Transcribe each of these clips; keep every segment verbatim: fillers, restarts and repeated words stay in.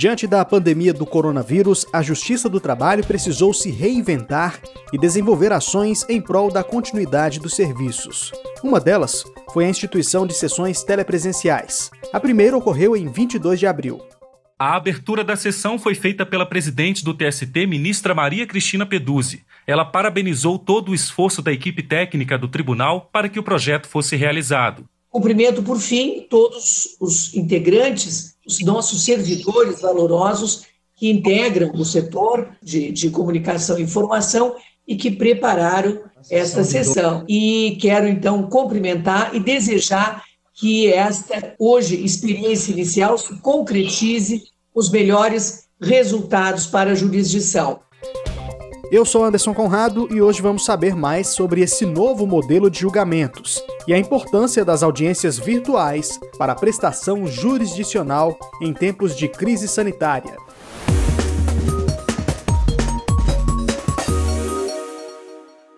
Diante da pandemia do coronavírus, a Justiça do Trabalho precisou se reinventar e desenvolver ações em prol da continuidade dos serviços. Uma delas foi a instituição de sessões telepresenciais. A primeira ocorreu em vinte e dois de abril. A abertura da sessão foi feita pela presidente do T S T, ministra Maria Cristina Peduzzi. Ela parabenizou todo o esforço da equipe técnica do tribunal para que o projeto fosse realizado. Cumprimento, por fim, todos os integrantes, os nossos servidores valorosos que integram o setor de, de comunicação e informação e que prepararam esta sessão. E quero, então, cumprimentar e desejar que esta, hoje, experiência inicial se concretize os melhores resultados para a jurisdição. Eu sou Anderson Conrado e hoje vamos saber mais sobre esse novo modelo de julgamentos e a importância das audiências virtuais para a prestação jurisdicional em tempos de crise sanitária.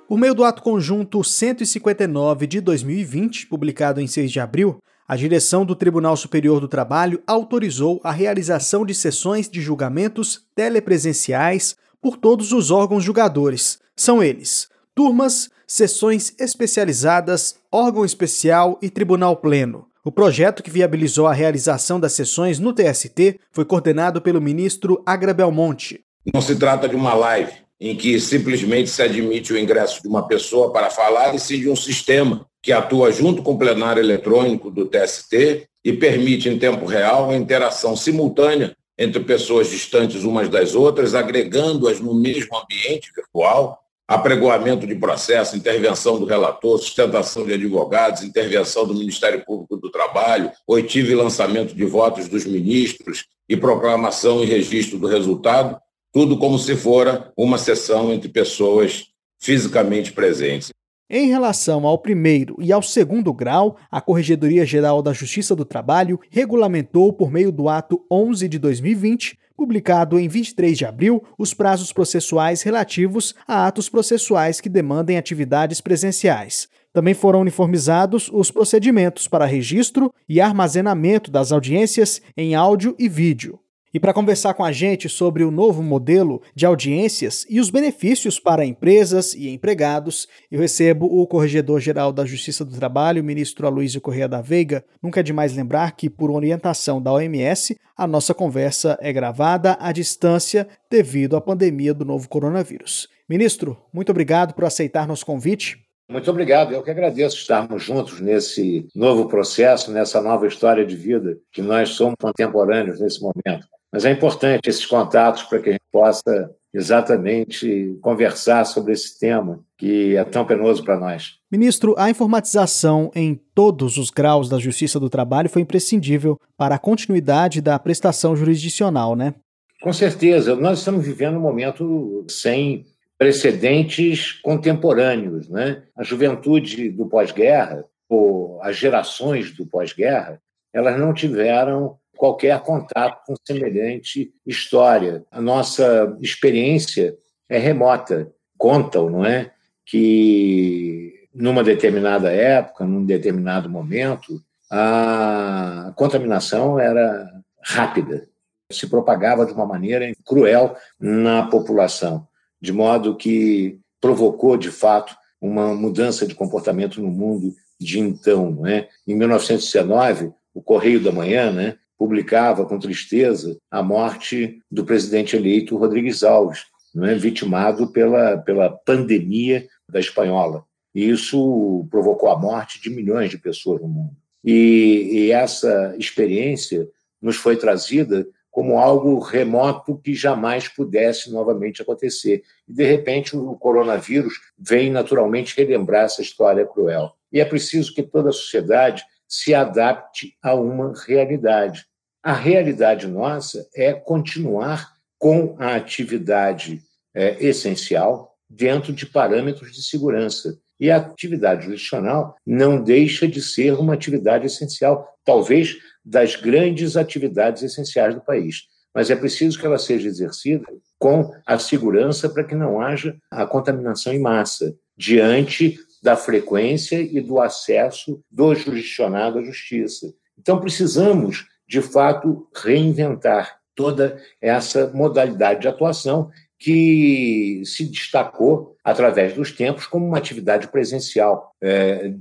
Por meio do Ato Conjunto cento e cinquenta e nove de dois mil e vinte, publicado em seis de abril, a direção do Tribunal Superior do Trabalho autorizou a realização de sessões de julgamentos telepresenciais por todos os órgãos julgadores. São eles: turmas, sessões especializadas, órgão especial e tribunal pleno. O projeto que viabilizou a realização das sessões no T S T foi coordenado pelo ministro Agra Belmonte. Não se trata de uma live em que simplesmente se admite o ingresso de uma pessoa para falar e sim de um sistema que atua junto com o plenário eletrônico do T S T e permite em tempo real a interação simultânea entre pessoas distantes umas das outras, agregando-as no mesmo ambiente virtual, apregoamento de processo, intervenção do relator, sustentação de advogados, intervenção do Ministério Público do Trabalho, oitiva e lançamento de votos dos ministros e proclamação e registro do resultado, tudo como se fora uma sessão entre pessoas fisicamente presentes. Em relação ao primeiro e ao segundo grau, a Corregedoria-Geral da Justiça do Trabalho regulamentou, por meio do Ato onze de dois mil e vinte, publicado em vinte e três de abril, os prazos processuais relativos a atos processuais que demandem atividades presenciais. Também foram uniformizados os procedimentos para registro e armazenamento das audiências em áudio e vídeo. E para conversar com a gente sobre o novo modelo de audiências e os benefícios para empresas e empregados, eu recebo o Corregedor-Geral da Justiça do Trabalho, ministro Aloysio Corrêa da Veiga. Nunca é demais lembrar que, por orientação da O M S, a nossa conversa é gravada à distância devido à pandemia do novo coronavírus. Ministro, muito obrigado por aceitar nosso convite. Muito obrigado, eu que agradeço estarmos juntos nesse novo processo, nessa nova história de vida, que nós somos contemporâneos nesse momento. Mas é importante esses contatos para que a gente possa exatamente conversar sobre esse tema que é tão penoso para nós. Ministro, a informatização em todos os graus da Justiça do Trabalho foi imprescindível para a continuidade da prestação jurisdicional, né? Com certeza, nós estamos vivendo um momento sem precedentes contemporâneos, né? A juventude do pós-guerra, ou as gerações do pós-guerra, elas não tiveram qualquer contato com semelhante história. A nossa experiência é remota. Contam, não é, que numa determinada época, num determinado momento, a contaminação era rápida, se propagava de uma maneira cruel na população, de modo que provocou, de fato, uma mudança de comportamento no mundo de então, não é? Em mil novecentos e dezenove, o Correio da Manhã, né, publicava com tristeza a morte do presidente eleito Rodrigues Alves, né, vitimado pela, pela pandemia da espanhola. E isso provocou a morte de milhões de pessoas no mundo. E, e essa experiência nos foi trazida como algo remoto que jamais pudesse novamente acontecer. E, de repente, o coronavírus vem naturalmente relembrar essa história cruel. E é preciso que toda a sociedade se adapte a uma realidade. A realidade nossa é continuar com a atividade é, essencial dentro de parâmetros de segurança. E a atividade jurisdicional não deixa de ser uma atividade essencial, talvez das grandes atividades essenciais do país. Mas é preciso que ela seja exercida com a segurança para que não haja a contaminação em massa diante da frequência e do acesso do jurisdicionado à justiça. Então, precisamos, de fato, reinventar toda essa modalidade de atuação que se destacou através dos tempos como uma atividade presencial,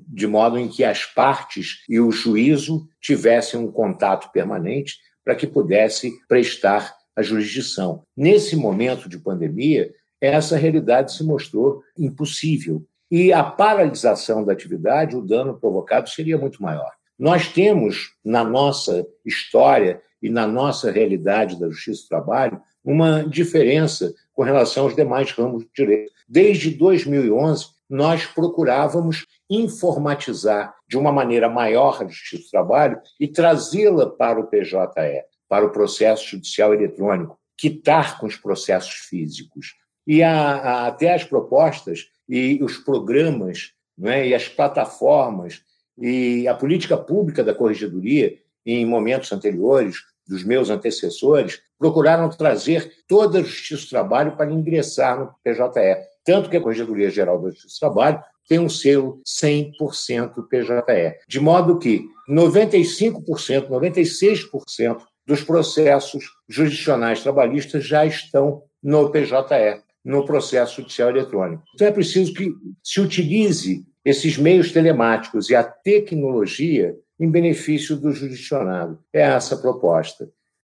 de modo em que as partes e o juízo tivessem um contato permanente para que pudesse prestar a jurisdição. Nesse momento de pandemia, essa realidade se mostrou impossível e a paralisação da atividade, o dano provocado seria muito maior. Nós temos na nossa história e na nossa realidade da Justiça do Trabalho uma diferença com relação aos demais ramos de direito. Desde dois mil e onze, nós procurávamos informatizar de uma maneira maior a Justiça do Trabalho e trazê-la para o P J E, para o processo judicial eletrônico, quitar com os processos físicos. E a, a, até as propostas e os programas, né, e as plataformas e a política pública da Corregedoria, em momentos anteriores, dos meus antecessores, procuraram trazer toda a Justiça do Trabalho para ingressar no P J E. Tanto que a Corregedoria Geral da Justiça do Trabalho tem um selo cem por cento P J E. De modo que noventa e cinco por cento, noventa e seis por cento dos processos jurisdicionais trabalhistas já estão no P J E, no processo judicial eletrônico. Então é preciso que se utilize esses meios telemáticos e a tecnologia em benefício do jurisdicionado. É essa a proposta.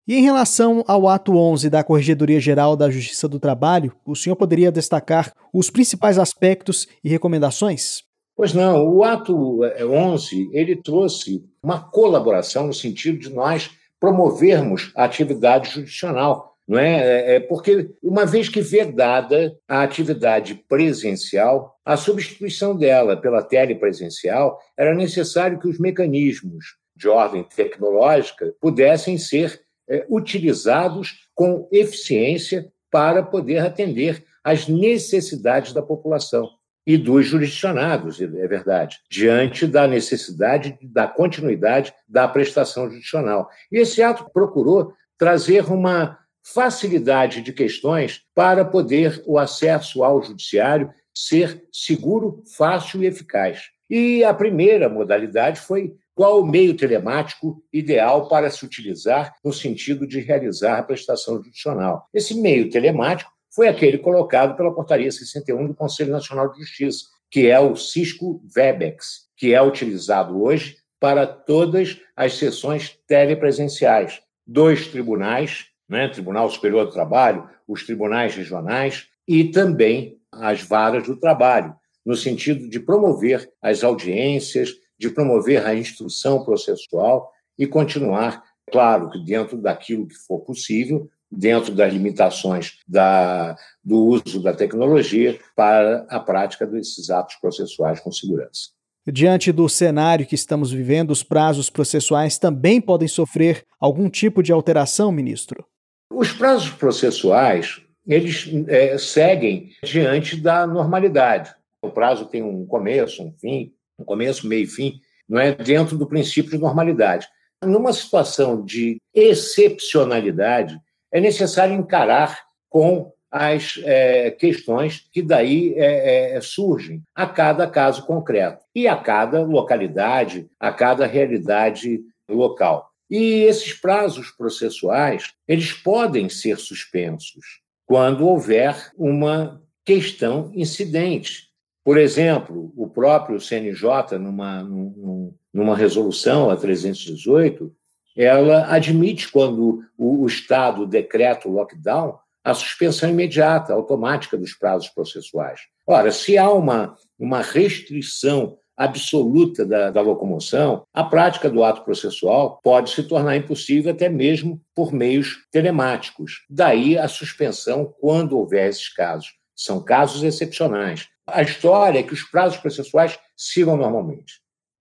E em relação ao ato onze da Corregedoria Geral da Justiça do Trabalho, o senhor poderia destacar os principais aspectos e recomendações? Pois não, o ato onze ele trouxe uma colaboração no sentido de nós promovermos a atividade jurisdicional, não é? É porque, uma vez que vedada a atividade presencial, a substituição dela pela telepresencial, era necessário que os mecanismos de ordem tecnológica pudessem ser é, utilizados com eficiência para poder atender às necessidades da população e dos jurisdicionados, é verdade, diante da necessidade da continuidade da prestação jurisdicional. E esse ato procurou trazer uma facilidade de questões para poder o acesso ao judiciário ser seguro, fácil e eficaz. E a primeira modalidade foi qual o meio telemático ideal para se utilizar no sentido de realizar a prestação judicial. Esse meio telemático foi aquele colocado pela Portaria sessenta e um do Conselho Nacional de Justiça, que é o Cisco Webex, que é utilizado hoje para todas as sessões telepresenciais. Dois tribunais, né, Tribunal Superior do Trabalho, os tribunais regionais e também as varas do trabalho, no sentido de promover as audiências, de promover a instrução processual e continuar, claro, que dentro daquilo que for possível, dentro das limitações da, do uso da tecnologia para a prática desses atos processuais com segurança. Diante do cenário que estamos vivendo, os prazos processuais também podem sofrer algum tipo de alteração, ministro? Os prazos processuais, eles é, seguem diante da normalidade. O prazo tem um começo, um fim, um começo, meio e fim, não é? Dentro do princípio de normalidade. Numa situação de excepcionalidade, é necessário encarar com as é, questões que daí é, é, surgem a cada caso concreto e a cada localidade, a cada realidade local. E esses prazos processuais, eles podem ser suspensos quando houver uma questão incidente. Por exemplo, o próprio C N J, numa, numa, numa resolução, a trezentos e dezoito, ela admite, quando o, o Estado decreta o lockdown, a suspensão imediata, automática dos prazos processuais. Ora, se há uma, uma restrição absoluta da, da locomoção, a prática do ato processual pode se tornar impossível até mesmo por meios telemáticos. Daí a suspensão, quando houver esses casos. São casos excepcionais. A história é que os prazos processuais sigam normalmente.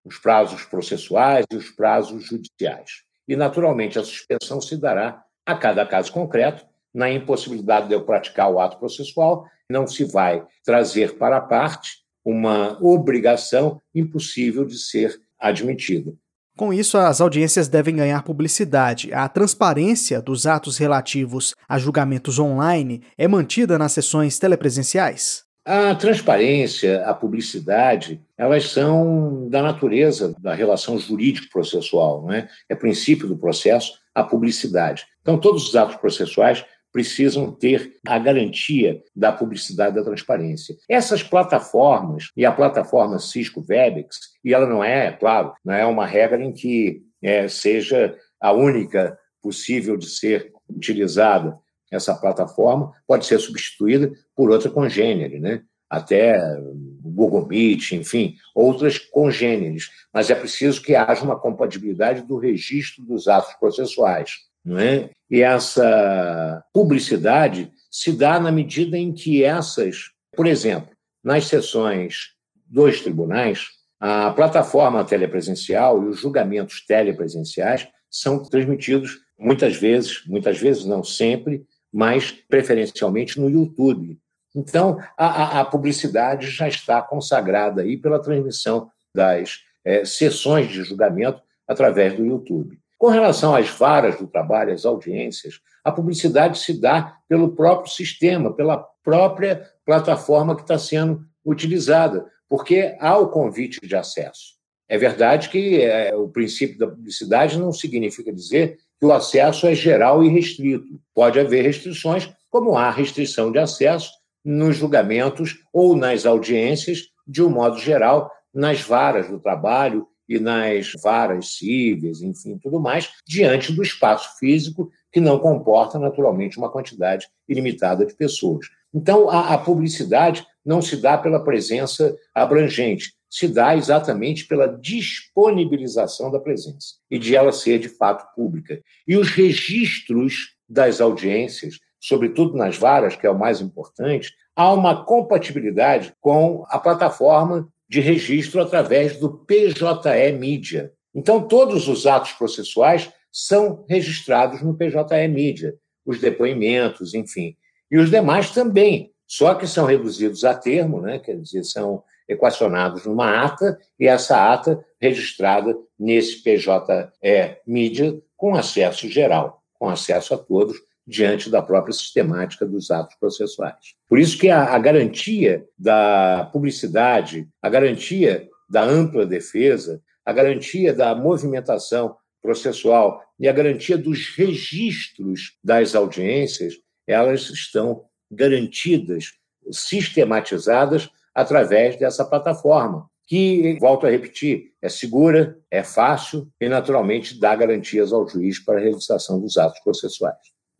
Os prazos processuais e os prazos judiciais. E, naturalmente, a suspensão se dará a cada caso concreto. Na impossibilidade de eu praticar o ato processual, não se vai trazer para a parte uma obrigação impossível de ser admitida. Com isso, as audiências devem ganhar publicidade. A transparência dos atos relativos a julgamentos online é mantida nas sessões telepresenciais? A transparência, a publicidade, elas são da natureza da relação jurídico-processual, não é? É princípio do processo à publicidade. Então, todos os atos processuais precisam ter a garantia da publicidade e da transparência. Essas plataformas, e a plataforma Cisco Webex, e ela não é, claro, não é uma regra em que é, seja a única possível de ser utilizada essa plataforma, pode ser substituída por outra congênere, né? Até o Google Meet, enfim, outras congêneres. Mas é preciso que haja uma compatibilidade do registro dos atos processuais, não é? E essa publicidade se dá na medida em que essas, por exemplo, nas sessões dos tribunais, a plataforma telepresencial e os julgamentos telepresenciais são transmitidos muitas vezes, muitas vezes não sempre, mas preferencialmente no YouTube. Então, a, a publicidade já está consagrada aí pela transmissão das é, sessões de julgamento através do YouTube. Com relação às varas do trabalho, às audiências, a publicidade se dá pelo próprio sistema, pela própria plataforma que está sendo utilizada, porque há o convite de acesso. É verdade que é, o princípio da publicidade não significa dizer que o acesso é geral e restrito. Pode haver restrições, como há restrição de acesso nos julgamentos ou nas audiências, de um modo geral, nas varas do trabalho e nas varas cíveis, enfim, tudo mais, diante do espaço físico que não comporta, naturalmente, uma quantidade ilimitada de pessoas. Então, a, a publicidade não se dá pela presença abrangente, se dá exatamente pela disponibilização da presença e de ela ser, de fato, pública. E os registros das audiências, sobretudo nas varas, que é o mais importante, há uma compatibilidade com a plataforma de registro através do P J E Media. Então, todos os atos processuais são registrados no P J E Media, os depoimentos, enfim. E os demais também, só que são reduzidos a termo, né? Quer dizer, são equacionados numa ata, e essa ata registrada nesse P J E Media com acesso geral, com acesso a todos, diante da própria sistemática dos atos processuais. Por isso que a, a garantia da publicidade, a garantia da ampla defesa, a garantia da movimentação processual e a garantia dos registros das audiências, elas estão garantidas, sistematizadas através dessa plataforma, que, volto a repetir, é segura, é fácil e, naturalmente, dá garantias ao juiz para a realização dos atos processuais.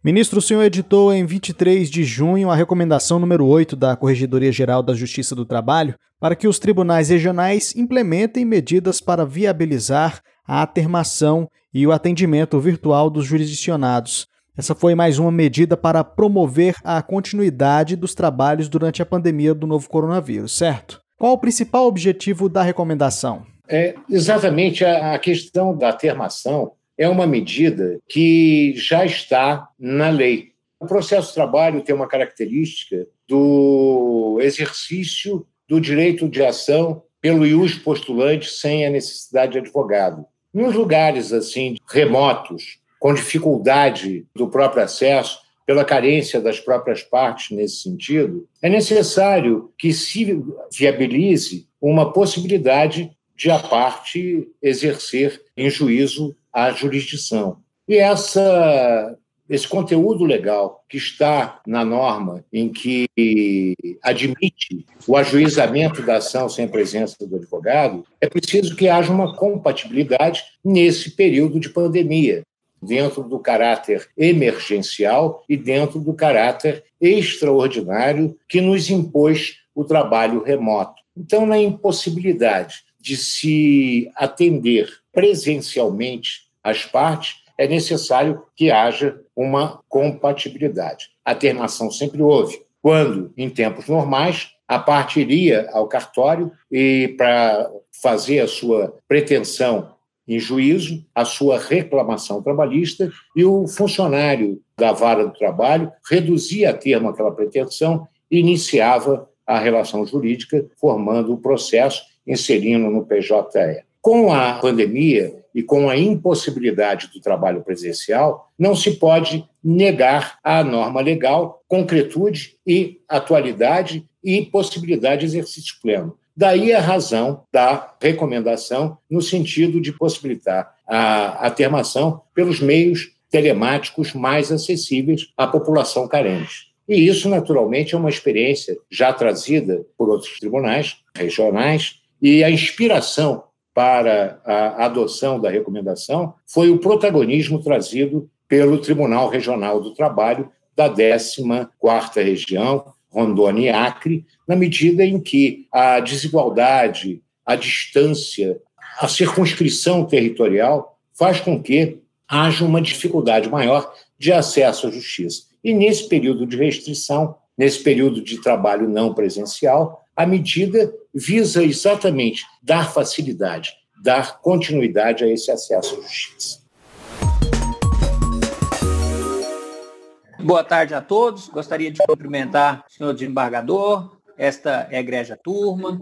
Ministro, o senhor editou em vinte e três de junho a recomendação número oito da Corregedoria-Geral da Justiça do Trabalho para que os tribunais regionais implementem medidas para viabilizar a atermação e o atendimento virtual dos jurisdicionados. Essa foi mais uma medida para promover a continuidade dos trabalhos durante a pandemia do novo coronavírus, certo? Qual o principal objetivo da recomendação? É exatamente a questão da atermação. É uma medida que já está na lei. O processo de trabalho tem uma característica do exercício do direito de ação pelo ius postulante sem a necessidade de advogado. Nos lugares assim remotos, com dificuldade do próprio acesso, pela carência das próprias partes nesse sentido, é necessário que se viabilize uma possibilidade de a parte exercer em juízo a jurisdição. E essa, esse conteúdo legal que está na norma em que admite o ajuizamento da ação sem presença do advogado, é preciso que haja uma compatibilidade nesse período de pandemia, dentro do caráter emergencial e dentro do caráter extraordinário que nos impôs o trabalho remoto. Então, na impossibilidade de se atender presencialmente as partes, é necessário que haja uma compatibilidade. A atermação sempre houve. Quando, em tempos normais, a parte iria ao cartório e, para fazer a sua pretensão em juízo, a sua reclamação trabalhista, e o funcionário da vara do trabalho reduzia a termo aquela pretensão e iniciava a relação jurídica, formando o processo, inserindo no P J E. Com a pandemia e com a impossibilidade do trabalho presencial, não se pode negar à norma legal concretude e atualidade e possibilidade de exercício pleno. Daí a razão da recomendação no sentido de possibilitar a atermação pelos meios telemáticos mais acessíveis à população carente. E isso, naturalmente, é uma experiência já trazida por outros tribunais regionais, e a inspiração para a adoção da recomendação foi o protagonismo trazido pelo Tribunal Regional do Trabalho da décima quarta Região, Rondônia e Acre, na medida em que a desigualdade, a distância, a circunscrição territorial faz com que haja uma dificuldade maior de acesso à justiça. E nesse período de restrição, nesse período de trabalho não presencial, a medida visa exatamente dar facilidade, dar continuidade a esse acesso à justiça. Boa tarde a todos. Gostaria de cumprimentar o senhor desembargador, esta egrégia turma.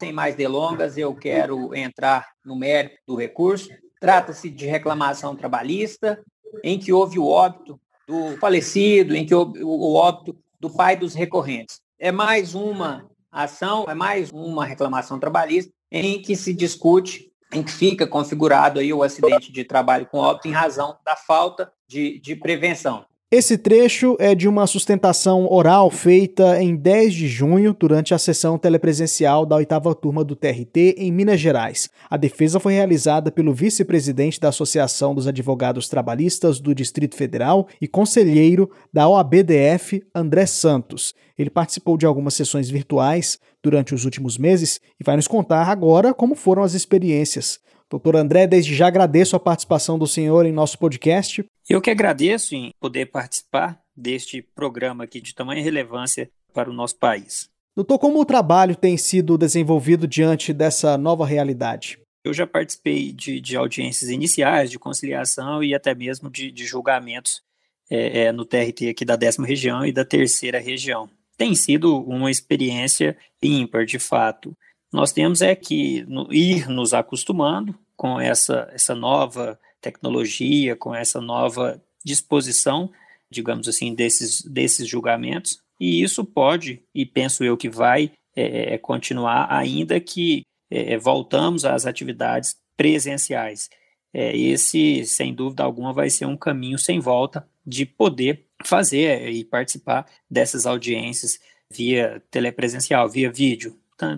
Sem mais delongas, eu quero entrar no mérito do recurso. Trata-se de reclamação trabalhista, em que houve o óbito do falecido, em que houve o óbito do pai dos recorrentes. É mais uma ação, é mais uma reclamação trabalhista em que se discute, em que fica configurado aí o acidente de trabalho com óbito em razão da falta de, de prevenção. Esse trecho é de uma sustentação oral feita em dez de junho durante a sessão telepresencial da oitava turma do T R T em Minas Gerais. A defesa foi realizada pelo vice-presidente da Associação dos Advogados Trabalhistas do Distrito Federal e conselheiro da O A B D F, André Santos. Ele participou de algumas sessões virtuais durante os últimos meses e vai nos contar agora como foram as experiências. Doutor André, desde já agradeço a participação do senhor em nosso podcast. Eu que agradeço em poder participar deste programa aqui de tamanha relevância para o nosso país. Doutor, como o trabalho tem sido desenvolvido diante dessa nova realidade? Eu já participei de, de audiências iniciais, de conciliação e até mesmo de, de julgamentos é, é, no T R T aqui da décima região e da terceira região. Tem sido uma experiência ímpar, de fato. Nós temos é que no, ir nos acostumando com essa, essa nova tecnologia, com essa nova disposição, digamos assim, desses, desses julgamentos, e isso pode, e penso eu que vai é, continuar, ainda que é, voltamos às atividades presenciais. É, esse, sem dúvida alguma, vai ser um caminho sem volta de poder fazer e participar dessas audiências via telepresencial, via vídeo.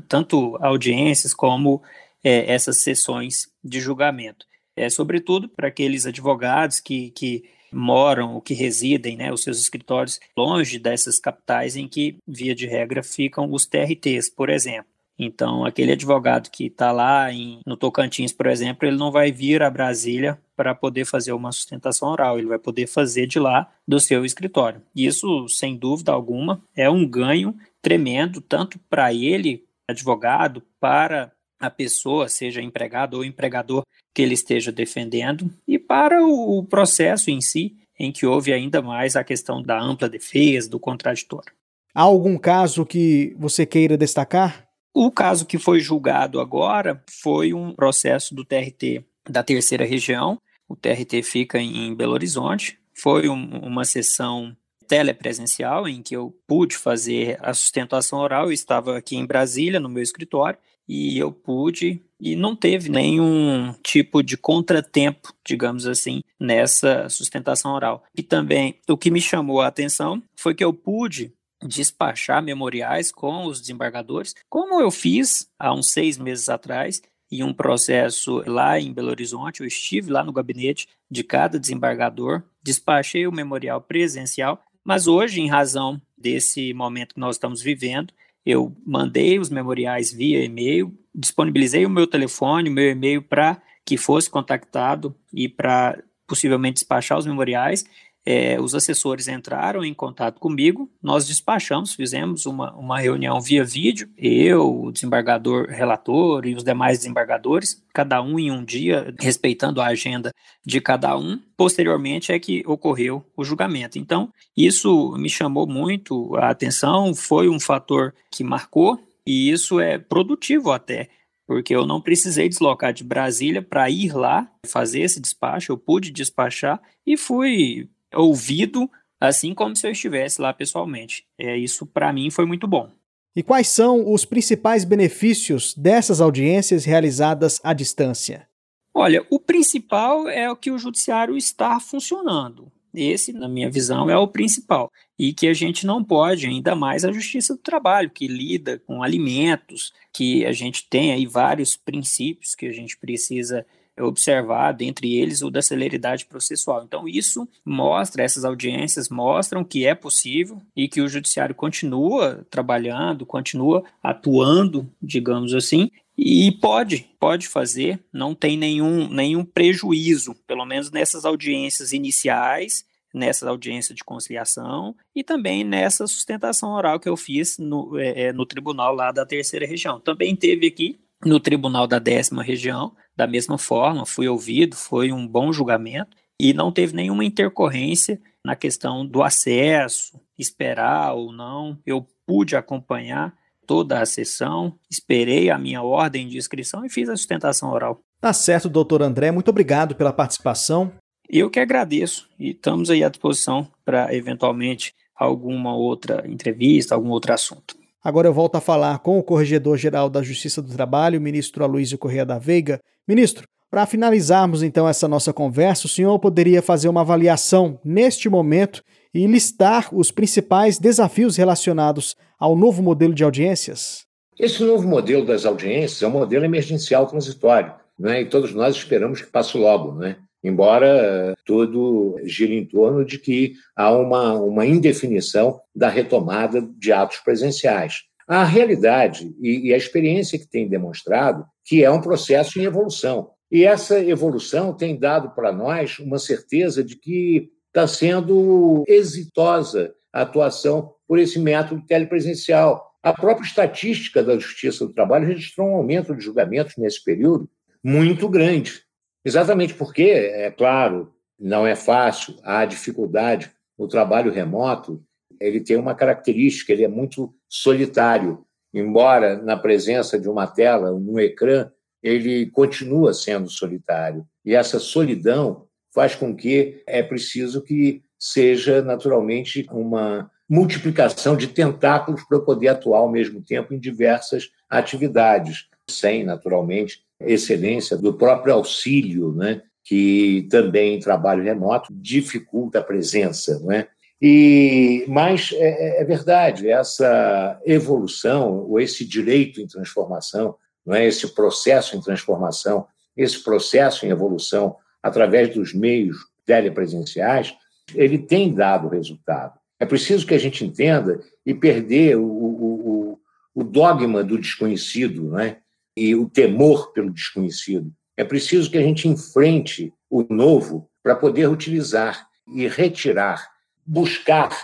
Tanto audiências como é, essas sessões de julgamento. É, sobretudo para aqueles advogados que, que moram ou que residem, né, os seus escritórios longe dessas capitais em que, via de regra, ficam os T R Ts, por exemplo. Então, aquele advogado que está lá em, no Tocantins, por exemplo, ele não vai vir a Brasília para poder fazer uma sustentação oral, ele vai poder fazer de lá do seu escritório. Isso, sem dúvida alguma, é um ganho tremendo, tanto para ele, advogado, para a pessoa, seja empregado ou empregador que ele esteja defendendo, e para o processo em si, em que houve ainda mais a questão da ampla defesa, do contraditório. Há algum caso que você queira destacar? O caso que foi julgado agora foi um processo do T R T da terceira região. O T R T fica em Belo Horizonte. Foi um, uma sessão telepresencial, em que eu pude fazer a sustentação oral. Eu estava aqui em Brasília, no meu escritório, e eu pude, e não teve nenhum tipo de contratempo, digamos assim, nessa sustentação oral. E também, o que me chamou a atenção foi que eu pude despachar memoriais com os desembargadores, como eu fiz há uns seis meses atrás, em um processo lá em Belo Horizonte. Eu estive lá no gabinete de cada desembargador, despachei o memorial presencial. Mas hoje, em razão desse momento que nós estamos vivendo, eu mandei os memoriais via e-mail, disponibilizei o meu telefone, o meu e-mail para que fosse contactado e para possivelmente despachar os memoriais. É, os assessores entraram em contato comigo, nós despachamos, fizemos uma, uma reunião via vídeo, eu, o desembargador relator e os demais desembargadores, cada um em um dia, respeitando a agenda de cada um. Posteriormente é que ocorreu o julgamento. Então, isso me chamou muito a atenção, foi um fator que marcou, e isso é produtivo até, porque eu não precisei deslocar de Brasília para ir lá fazer esse despacho, eu pude despachar e fui ouvido, assim como se eu estivesse lá pessoalmente. É, isso para mim foi muito bom. E quais são os principais benefícios dessas audiências realizadas à distância? Olha, o principal é o que o judiciário está funcionando. Esse, na minha visão, é o principal. E que a gente não pode, ainda mais a Justiça do Trabalho, que lida com alimentos, que a gente tem aí vários princípios que a gente precisa observar, dentre eles o da celeridade processual. Então isso mostra, essas audiências mostram que é possível e que o judiciário continua trabalhando, continua atuando, digamos assim, e pode, pode fazer, não tem nenhum, nenhum prejuízo, pelo menos nessas audiências iniciais, nessa audiência de conciliação e também nessa sustentação oral que eu fiz no, é, no tribunal lá da terceira região. Também teve aqui no tribunal da décima região, da mesma forma, fui ouvido, foi um bom julgamento e não teve nenhuma intercorrência na questão do acesso, esperar ou não. Eu pude acompanhar toda a sessão, esperei a minha ordem de inscrição e fiz a sustentação oral. Tá certo, doutor André, muito obrigado pela participação. Eu que agradeço e estamos aí à disposição para, eventualmente, alguma outra entrevista, algum outro assunto. Agora eu volto a falar com o Corregedor-Geral da Justiça do Trabalho, o ministro Aloysio Corrêa da Veiga. Ministro, para finalizarmos, então, essa nossa conversa, o senhor poderia fazer uma avaliação neste momento e listar os principais desafios relacionados ao novo modelo de audiências? Esse novo modelo das audiências é um modelo emergencial transitório, né? E todos nós esperamos que passe logo, né? Embora tudo gire em torno de que há uma, uma indefinição da retomada de atos presenciais. A realidade e, e a experiência que tem demonstrado que é um processo em evolução. E essa evolução tem dado para nós uma certeza de que está sendo exitosa a atuação por esse método telepresencial. A própria estatística da Justiça do Trabalho registrou um aumento de julgamentos nesse período muito grande. Exatamente porque, é claro, não é fácil, há dificuldade. O trabalho remoto, ele tem uma característica, ele é muito solitário. Embora na presença de uma tela, um ecrã, ele continua sendo solitário. E essa solidão faz com que é preciso que seja, naturalmente, uma multiplicação de tentáculos para poder atuar ao mesmo tempo em diversas atividades, sem, naturalmente, excelência do próprio auxílio, né, que também em trabalho remoto dificulta a presença, não é? E, mas é, é verdade, essa evolução, ou esse direito em transformação, não é? Esse processo em transformação, esse processo em evolução através dos meios telepresenciais, ele tem dado resultado. É preciso que a gente entenda e perder o, o, o dogma do desconhecido, não é? E o temor pelo desconhecido. É preciso que a gente enfrente o novo para poder utilizar e retirar, buscar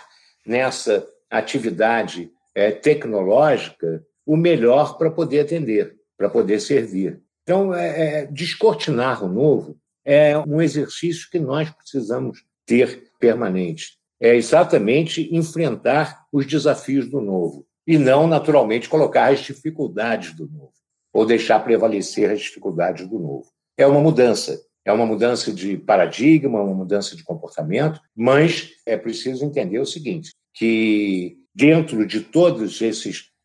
nessa atividade é, tecnológica o melhor para poder atender, para poder servir. Então, é, é, descortinar o novo é um exercício que nós precisamos ter permanente. É exatamente enfrentar os desafios do novo e não, naturalmente, colocar as dificuldades do novo ou deixar prevalecer as dificuldades do novo. É uma mudança, é uma mudança de paradigma, uma mudança de comportamento, mas é preciso entender o seguinte, que dentro de todas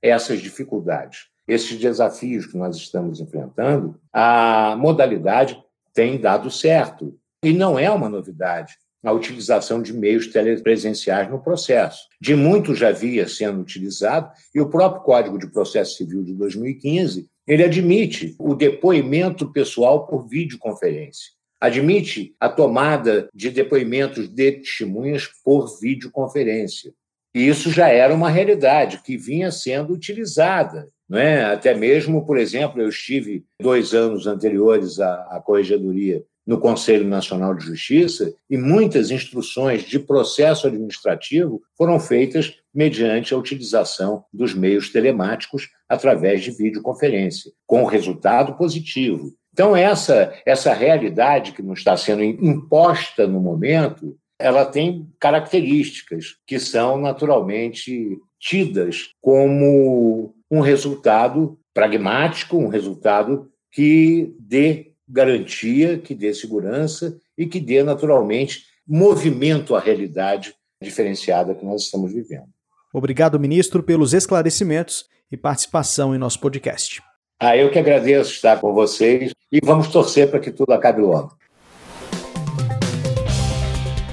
essas dificuldades, esses desafios que nós estamos enfrentando, a modalidade tem dado certo, e não é uma novidade a utilização de meios telepresenciais no processo. De muito já havia sendo utilizado, e o próprio Código de Processo Civil de dois mil e quinze ele admite o depoimento pessoal por videoconferência, admite a tomada de depoimentos de testemunhas por videoconferência. E isso já era uma realidade que vinha sendo utilizada, não é? Até mesmo, por exemplo, eu estive dois anos anteriores à, à Corregedoria no Conselho Nacional de Justiça e muitas instruções de processo administrativo foram feitas mediante a utilização dos meios telemáticos através de videoconferência, com resultado positivo. Então, essa, essa realidade que nos está sendo imposta no momento, ela tem características que são naturalmente tidas como um resultado pragmático, um resultado que dê garantia, que dê segurança e que dê, naturalmente, movimento à realidade diferenciada que nós estamos vivendo. Obrigado, ministro, pelos esclarecimentos e participação em nosso podcast. Ah, eu que agradeço estar com vocês e vamos torcer para que tudo acabe logo.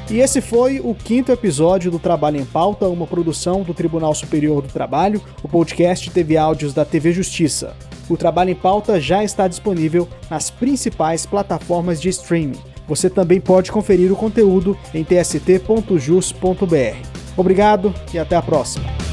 E esse foi o quinto episódio do Trabalho em Pauta, uma produção do Tribunal Superior do Trabalho. O podcast teve áudios da T V Justiça. O Trabalho em Pauta já está disponível nas principais plataformas de streaming. Você também pode conferir o conteúdo em t s t ponto jus ponto b r. Obrigado e até a próxima.